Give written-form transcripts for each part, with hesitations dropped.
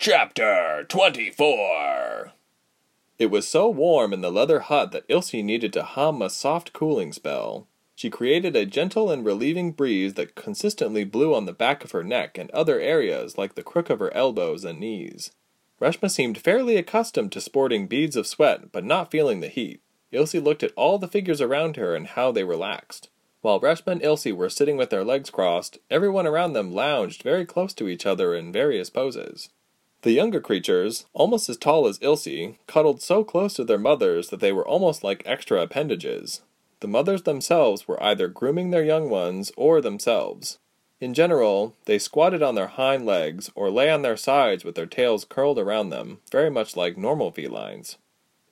Chapter 24. It was so warm in the leather hut that Ilse needed to hum a soft cooling spell. She created a gentle and relieving breeze that consistently blew on the back of her neck and other areas like the crook of her elbows and knees. Reshma seemed fairly accustomed to sporting beads of sweat, but not feeling the heat. Ilse looked at all the figures around her and how they relaxed. While Reshma and Ilse were sitting with their legs crossed, everyone around them lounged very close to each other in various poses. The younger creatures, almost as tall as Ilse, cuddled so close to their mothers that they were almost like extra appendages. The mothers themselves were either grooming their young ones or themselves. In general, they squatted on their hind legs or lay on their sides with their tails curled around them, very much like normal felines.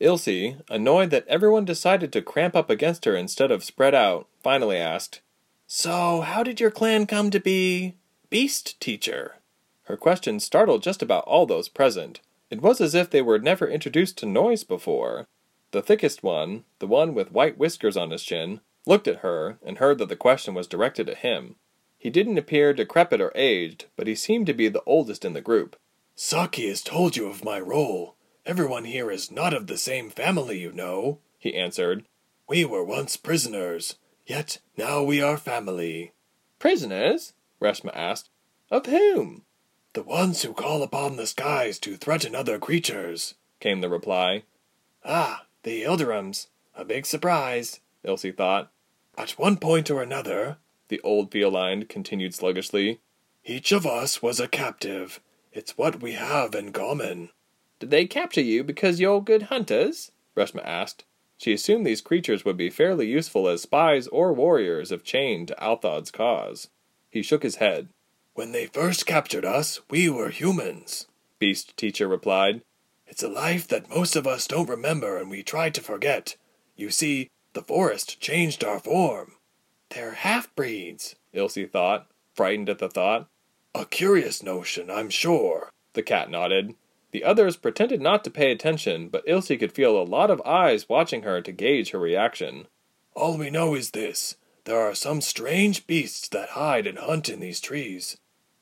Ilse, annoyed that everyone decided to cramp up against her instead of spread out, finally asked, "So, how did your clan come to be... beast teacher?" Her question startled just about all those present. It was as if they were never introduced to noise before. The thickest one, the one with white whiskers on his chin, looked at her and heard that the question was directed at him. He didn't appear decrepit or aged, but he seemed to be the oldest in the group. "Saki has told you of my role. Everyone here is not of the same family, you know," he answered. "We were once prisoners, yet now we are family." "Prisoners?" Reshma asked. "Of whom?" "The ones who call upon the skies to threaten other creatures," came the reply. Ah, the Yildirims. A big surprise, Ilse thought. "At one point or another," the old feline continued sluggishly, "each of us was a captive. It's what we have in common." "Did they capture you because you're good hunters?" Reshma asked. She assumed these creatures would be fairly useful as spies or warriors if chained to Althod's cause. He shook his head. "When they first captured us, we were humans," Beast Teacher replied. "It's a life that most of us don't remember and we try to forget. You see, the forest changed our form." "They're half-breeds," Ilse thought, frightened at the thought. "A curious notion, I'm sure," the cat nodded. The others pretended not to pay attention, but Ilse could feel a lot of eyes watching her to gauge her reaction. "All we know is this. There are some strange beasts that hide and hunt in these trees.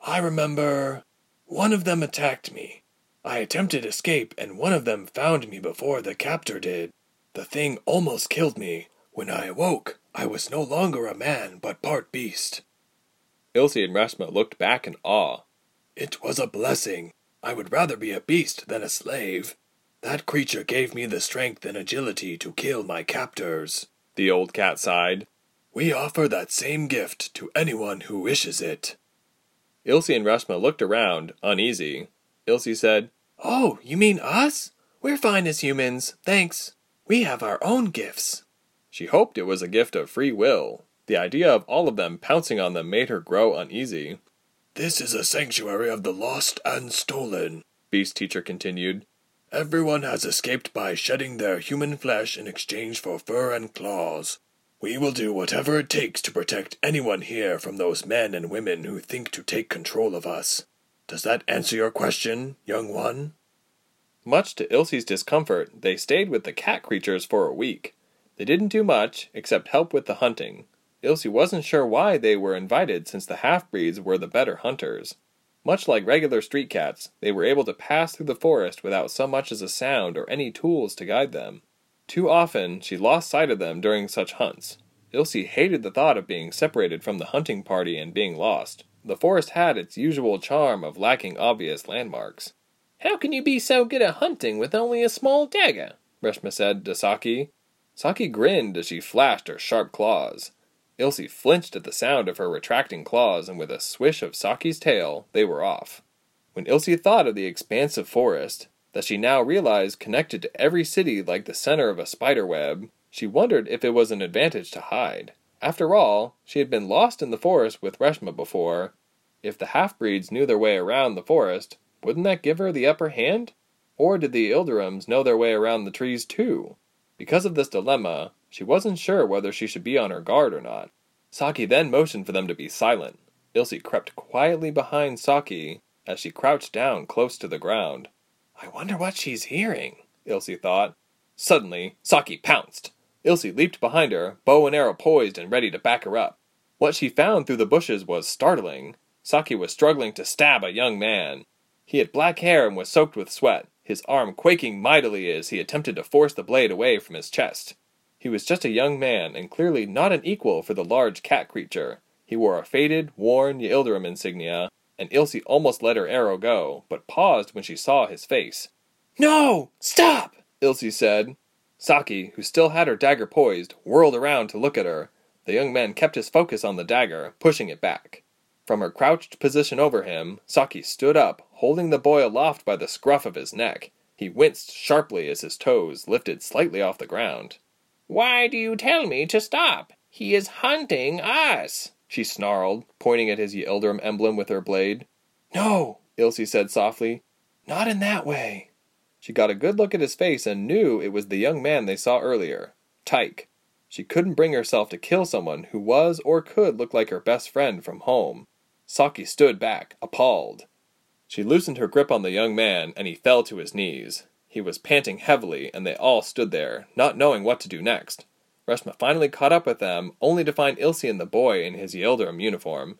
I remember one of them attacked me. I attempted escape and one of them found me before the captor did. The thing almost killed me. When I awoke, I was no longer a man but part beast." Ilse and Reshma looked back in awe. "It was a blessing. I would rather be a beast than a slave. That creature gave me the strength and agility to kill my captors," the old cat sighed. "We offer that same gift to anyone who wishes it." Ilse and Reshma looked around, uneasy. Ilse said, "Oh, you mean us? We're fine as humans, thanks. We have our own gifts." She hoped it was a gift of free will. The idea of all of them pouncing on them made her grow uneasy. "This is a sanctuary of the lost and stolen," Beast Teacher continued. "Everyone has escaped by shedding their human flesh in exchange for fur and claws. We will do whatever it takes to protect anyone here from those men and women who think to take control of us. Does that answer your question, young one?" Much to Ilse's discomfort, they stayed with the cat creatures for a week. They didn't do much, except help with the hunting. Ilse wasn't sure why they were invited since the half-breeds were the better hunters. Much like regular street cats, they were able to pass through the forest without so much as a sound or any tools to guide them. Too often, she lost sight of them during such hunts. Ilse hated the thought of being separated from the hunting party and being lost. The forest had its usual charm of lacking obvious landmarks. "How can you be so good at hunting with only a small dagger?" Reshma said to Saki. Saki grinned as she flashed her sharp claws. Ilse flinched at the sound of her retracting claws, and with a swish of Saki's tail, they were off. When Ilse thought of the expansive forest, that she now realized connected to every city like the center of a spider web, she wondered if it was an advantage to hide. After all, she had been lost in the forest with Reshma before. If the half-breeds knew their way around the forest, wouldn't that give her the upper hand? Or did the Yildirims know their way around the trees too? Because of this dilemma, she wasn't sure whether she should be on her guard or not. Saki then motioned for them to be silent. Ilse crept quietly behind Saki as she crouched down close to the ground. "I wonder what she's hearing," Ilse thought. Suddenly, Saki pounced. Ilse leaped behind her, bow and arrow poised and ready to back her up. What she found through the bushes was startling. Saki was struggling to stab a young man. He had black hair and was soaked with sweat, his arm quaking mightily as he attempted to force the blade away from his chest. He was just a young man, and clearly not an equal for the large cat creature. He wore a faded, worn Yildirim insignia, and Ilse almost let her arrow go, but paused when she saw his face. "No! Stop!" Ilse said. Saki, who still had her dagger poised, whirled around to look at her. The young man kept his focus on the dagger, pushing it back. From her crouched position over him, Saki stood up, holding the boy aloft by the scruff of his neck. He winced sharply as his toes lifted slightly off the ground. "Why do you tell me to stop? He is hunting us!" she snarled, pointing at his Yildirim emblem with her blade. "No," Ilse said softly. "Not in that way." She got a good look at his face and knew it was the young man they saw earlier, Tyke. She couldn't bring herself to kill someone who was or could look like her best friend from home. Saki stood back, appalled. She loosened her grip on the young man, and he fell to his knees. He was panting heavily, and they all stood there, not knowing what to do next. Reshma finally caught up with them, only to find Ilse and the boy in his Yildirim uniform.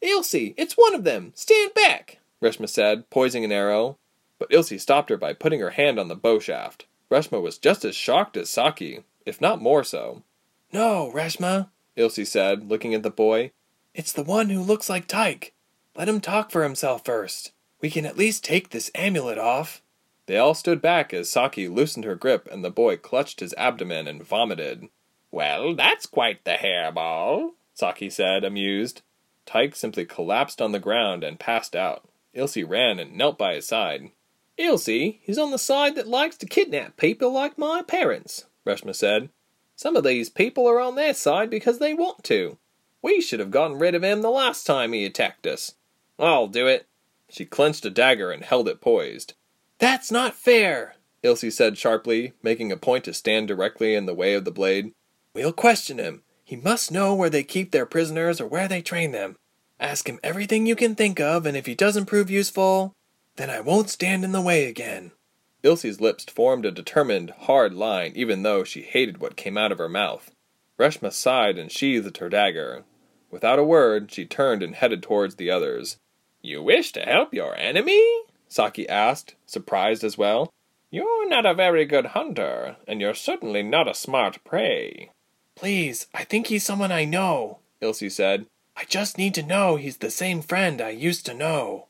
"Ilse, it's one of them! Stand back!" Reshma said, poising an arrow. But Ilse stopped her by putting her hand on the bow shaft. Reshma was just as shocked as Saki, if not more so. "No, Reshma," Ilse said, looking at the boy. "It's the one who looks like Tyke. Let him talk for himself first. We can at least take this amulet off." They all stood back as Saki loosened her grip and the boy clutched his abdomen and vomited. "Well, that's quite the hairball," Saki said, amused. Tyke simply collapsed on the ground and passed out. Ilse ran and knelt by his side. "Ilse, he's on the side that likes to kidnap people like my parents," Reshma said. "Some of these people are on their side because they want to. We should have gotten rid of him the last time he attacked us. I'll do it." She clenched a dagger and held it poised. "That's not fair," Ilse said sharply, making a point to stand directly in the way of the blade. "We'll question him. He must know where they keep their prisoners or where they train them. Ask him everything you can think of, and if he doesn't prove useful, then I won't stand in the way again." Ilse's lips formed a determined, hard line, even though she hated what came out of her mouth. Reshma sighed and sheathed her dagger. Without a word, she turned and headed towards the others. "You wish to help your enemy?" Saki asked, surprised as well. "You're not a very good hunter, and you're certainly not a smart prey." "Please, I think he's someone I know," Ilse said. "I just need to know he's the same friend I used to know."